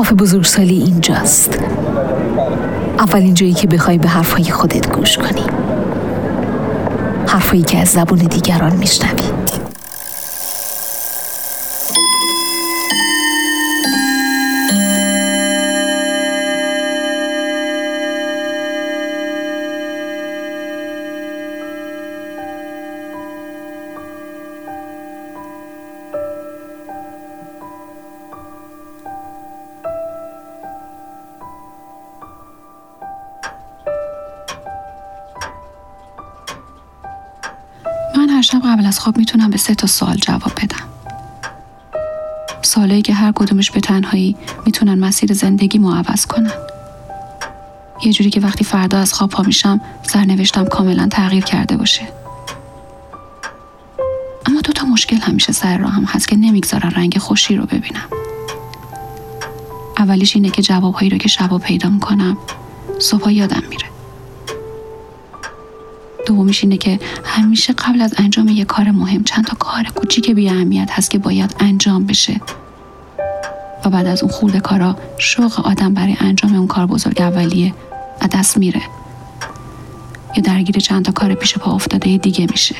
کافه بزرگسالی اینجاست. اولین جایی که بخوای به حرفهای خودت گوش کنی. حرفهایی که از زبون دیگران میشنوی. هر شب قبل از خواب میتونم به 3 تا سوال جواب بدم. سوالایی که هر کدومش به تنهایی میتونن مسیر زندگیمو عوض کنن. یه جوری که وقتی فردا از خواب پا میشم سرنوشتم کاملا تغییر کرده باشه. اما 2 تا مشکل همیشه سر راهم هست که نمیگذارن رنگ خوشی رو ببینم. اولیش اینه که جوابهایی رو که شبا پیدا میکنم صبح یادم میره. دومیش اینه که همیشه قبل از انجام یه کار مهم چند تا کار کوچیک بی اهمیت هست که باید انجام بشه و بعد از اون خورد کارا شوق آدم برای انجام اون کار بزرگ اولیه از دست میره یا درگیر چند تا کار پیش پا افتاده دیگه میشه.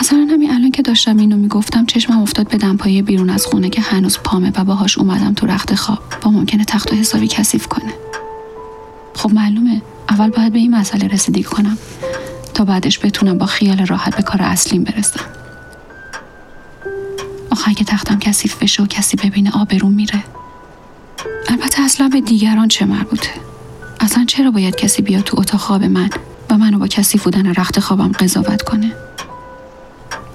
مثلا همین الان که داشتم اینو میگفتم چشمم افتاد به دمپایی بیرون از خونه که هنوز پامه و باهاش اومدم تو رخت خواب با ممکنه تخت و حسابی کثیف کنه. خب معلومه اول باید به این مسئله رسیدگی کنم تا بعدش بتونم با خیال راحت به کار اصلیم برسم. آخه اگه تختم کثیف بشه و کسی ببینه آبروم میره. البته اصلا به دیگران چه مربوطه؟ اصلا چرا باید کسی بیاد تو اتاق خواب من و منو با کثیف بودن رخت خوابم قضاوت کنه؟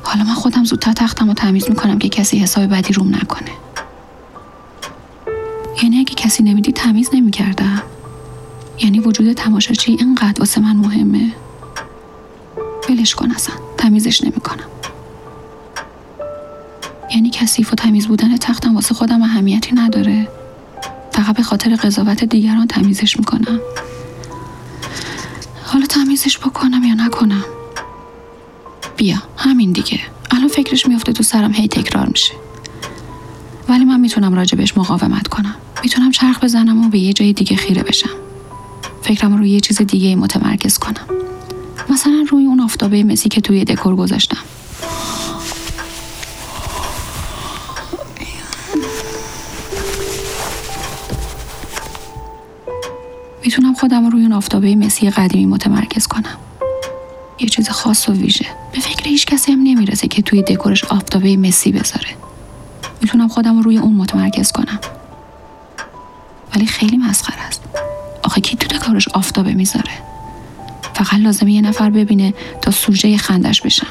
حالا من خودم زودتر تختم رو تمیز میکنم که کسی حساب بدی روم نکنه. یعنی اگه کسی نمیدی تمیز نمیکردم. یعنی وجود تماشاچی اینقدر واسه من مهمه؟ ولش کن اصلا. تمیزش نمی کنم. یعنی کثیف و تمیز بودن تختم واسه خودم اهمیتی نداره. فقط به خاطر قضاوت دیگران تمیزش می کنم. حالا تمیزش بکنم یا نکنم؟ بیا همین دیگه. الان فکرش میفته تو سرم هی تکرار میشه. ولی من میتونم راجبش مقاومت کنم. میتونم چرخ بزنم و به یه جای دیگه خیره بشم. فکرم روی یه چیز دیگه متمرکز کنم. مثلا روی اون آفتابه مسی که توی دکور گذاشتم. میتونم خودم روی اون آفتابه مسی قدیمی متمرکز کنم. یه چیز خاص و ویژه. به فکر هیچ کسی هم نمیرسه که توی دکورش آفتابه مسی بذاره. میتونم خودم روی اون متمرکز کنم. ولی خیلی مسخره است. آخه کی تو دکورش آفتابه میذاره؟ فقط لازمه یه نفر ببینه تا سوژه خندش بشن.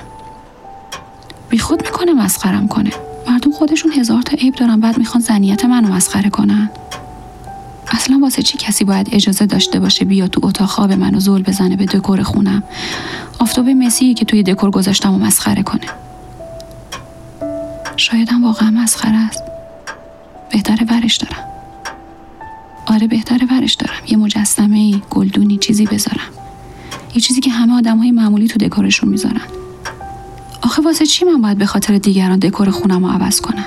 بیخود میکنه مسخرم کنه. مردم خودشون 1000 تا عیب دارن بعد میخوان زنیت منو مسخره کنن. اصلا واسه چی کسی باید اجازه داشته باشه بیا تو اتاق خواب منو زل بزنه به دکور خونم؟ آفتابه مسی که توی دکور گذاشتمو مسخره کنه. شاید هم واقعا مسخره است. بهتره ورش دارم. آره بهتره ورش دارم. یه مجسمه گلدونی چیزی بذارم. یه چیزی که همه آدمای معمولی تو دکورشون میذارن. آخه واسه چی من باید به خاطر دیگران دکور خونم رو عوض کنم؟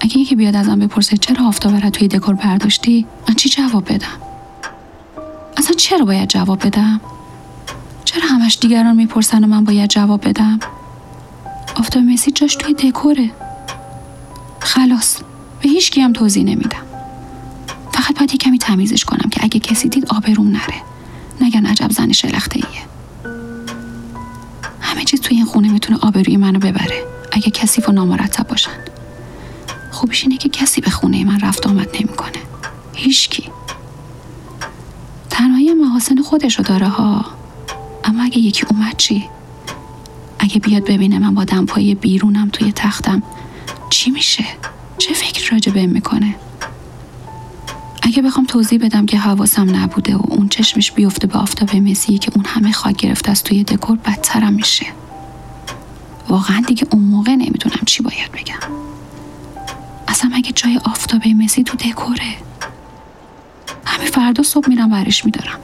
اگه یکی بیاد ازم بپرسه چرا آفتابه رو توی دکور برداشتی؟ من چی جواب بدم؟ اصلا چرا باید جواب بدم؟ چرا همش دیگران میپرسن و من باید جواب بدم؟ آفتابه مسی جاش توی دکوره. خلاص به هیچ کی هم توضیح نمیدم. فقط باید کمی تمیزش کنم که اگه کسی دید آبروم نره. نگن عجب زن شلخته‌ایه. همه چیز توی این خونه میتونه آبروی منو ببره اگه کثیف و نامرتب باشن. خوبیش اینه که کسی به خونه من رفت آمد نمیکنه. هیچکی. تنهایی محاسن خودشو داره ها. اما اگه یکی اومد چی؟ اگه بیاد ببینه من با دمپایی بیرونم توی تختم چی میشه؟ چه فکر راجع بهم میکنه؟ اگه بخوام توضیح بدم که حواسم نبوده و اون چشمش بیفته به آفتابه مسی که اون همه خاک گرفته از توی دکور بدترم میشه. واقعا دیگه اون موقع نمیدونم چی باید بگم. اصلا اگه جای آفتابه مسی تو دکوره همه فردا صبح میرم برش میدارم.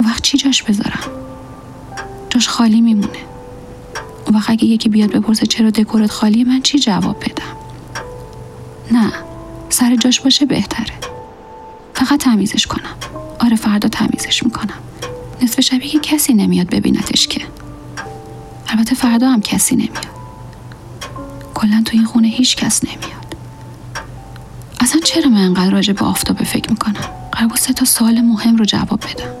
اون وقت چی جاش بذارم؟ جاش خالی میمونه. اون وقت اگه یکی بیاد بپرسه چرا دکورت خالیه من چی جواب بدم؟ نه، سر جاش باشه بهتره. فقط تمیزش کنم. آره فردا تمیزش میکنم. نصف شبیه که کسی نمیاد ببینتش که. البته فردا هم کسی نمیاد. کلا تو این خونه هیچ کس نمیاد. اصلا چرا من انقدر راجع به آفتابه فکر میکنم؟ قرار بود 3 تا سوال مهم رو جواب بدم.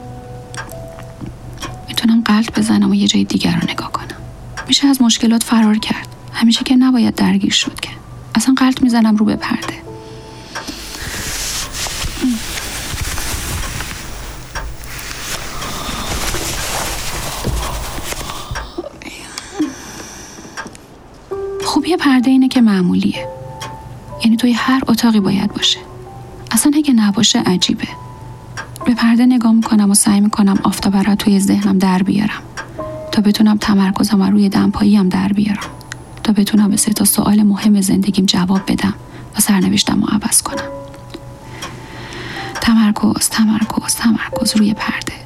میتونم قلط بزنم و یه جای دیگر رو نگاه کنم. میشه از مشکلات فرار کرد. همیشه که نباید درگیر شد که. اصلا قلط میزنم رو به پرده. خوبی پرده اینه که معمولیه. یعنی توی هر اتاقی باید باشه. اصلا اگه نباشه عجیبه. به پرده نگاه میکنم و سعی میکنم آفتابه را توی ذهنم در بیارم تا بتونم تمرکزم رو روی دمپاییم در بیارم تا بتونم به 3 تا سوال مهم زندگیم جواب بدم و سرنوشتم رو عوض کنم. تمرکز روی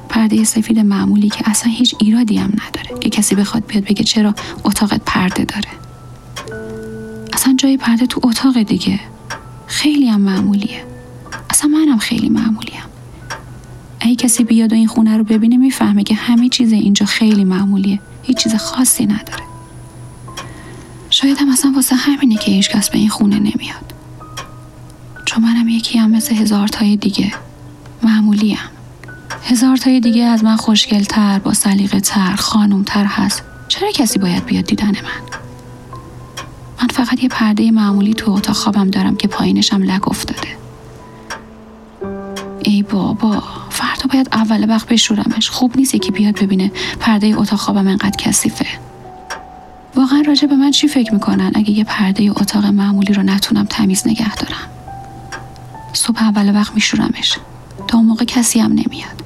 پرده سفید معمولی که اصلا هیچ ایرادی هم نداره که کسی بخواد بیاد بگه چرا اتاقت پرده داره. اصلا جای پرده تو اتاق دیگه. خیلی هم معمولیه. اصلا منم خیلی معمولیم. اگه کسی بیاد و این خونه رو ببینه میفهمه که همه چیز اینجا خیلی معمولیه. هیچ چیز خاصی نداره. شاید هم اصلا واسه همینه که هیچ کس به این خونه نمیاد. چون منم یکیم مثل 1000 تای دیگه. معمولیم. 1000 تای دیگه از من خوشگل‌تر، با سلیقه‌تر، خانوم‌تر هست. چرا کسی باید بیاد دیدن من؟ من فقط یه پرده معمولی تو اتاق خوابم دارم که پایینشم لک افتاده. ای بابا، فردا باید اول وقت بشورمش. خوب نیست که بیاد ببینه پرده اتاق خوابم انقدر کثیفه. واقعا راجع به من چی فکر میکنن اگه یه پرده اتاق معمولی رو نتونم تمیز نگه دارم؟ صبح اول وقت میشورمش. تا اون موقع کسی هم نمیاد.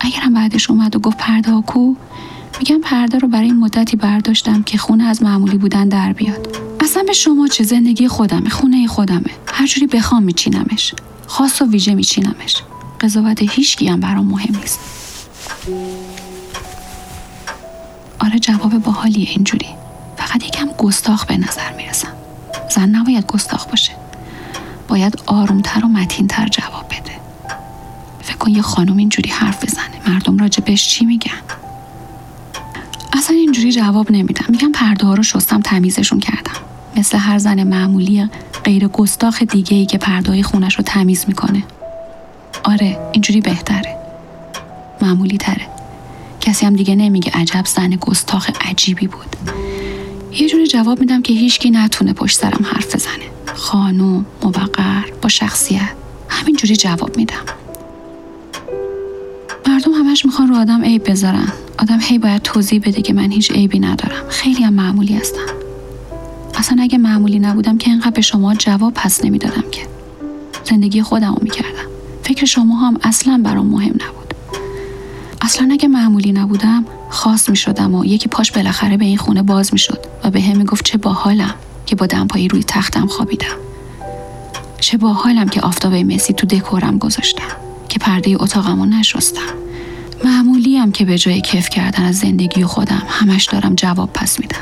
اگرم بعدش اومد و گفت پرده ها کو، میگم پرده رو برای مدتی برداشتم که خونه از معمولی بودن در بیاد. اصلا به شما چه، زندگی خودمه، خونه خودمه. هر جوری بخوام میچینمش. خاص و ویژه میچینمش. قضاوت هیچکی هم برام مهم نیست. آره جواب باحالیه اینجوری. فقط یکم گستاخ به نظر میرسم. زن نباید گستاخ باشه. باید آرومتر و متین‌تر جواب بده. فکر کن یه خانم اینجوری حرف بزنه، مردم راجبش چی میگن؟ اصلا اینجوری جواب نمیدم. میگم پرده ها رو شستم، تمیزشون کردم. مثل هر زن معمولی غیر گستاخ دیگه‌ای که پرده‌های خونش رو تمیز میکنه. آره اینجوری بهتره. معمولی تره. کسی هم دیگه نمیگه عجب زن گستاخ عجیبی بود. یه جوری جواب میدم که هیچکی نتونه پشت سرم حرف بزنه. خانم، موقر، با شخصیت. همینجوری جواب میدم. مردم همش میخوان رو آدم عیب بذارن. آدم هی باید توضیح بده که من هیچ عیبی ندارم. خیلی هم معمولی هستم. اصلا اگه معمولی نبودم که اینقدر به شما جواب پس نمیدادم که. زندگی خودم رو میکردم. فکر شما هم اصلا برام مهم نبود. اصلا اگه معمولی نبودم خاص میشدم و یکی پاش بالاخره به این خونه باز میشد و به هم میگفت چه باحالم که با دمپایی روی تختم خوابیدم. چه باحالم که آفتابه مسی تو دکورم گذاشتم. که پرده اتاقم رو نشستم. معمولیم که به جای کیف کردن از زندگی خودم همش دارم جواب پس میدم.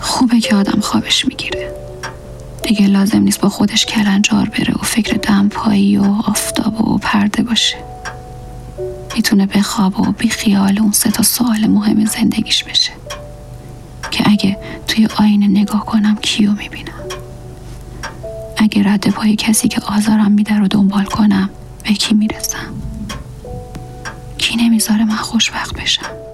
خوبه که آدم خوابش میگیره. دیگه لازم نیست با خودش کلنجار بره و فکر دمپایی و آفتاب و پرده باشه. میتونه بخواب و بی خیال اون 3 تا سوال مهم زندگیش بشه که اگه توی آینه نگاه کنم کیو میبینم، اگه رد پای کسی که آزارم میده رو دنبال کنم به کی میرسم، کی نمیذاره من خوشبخت بشم.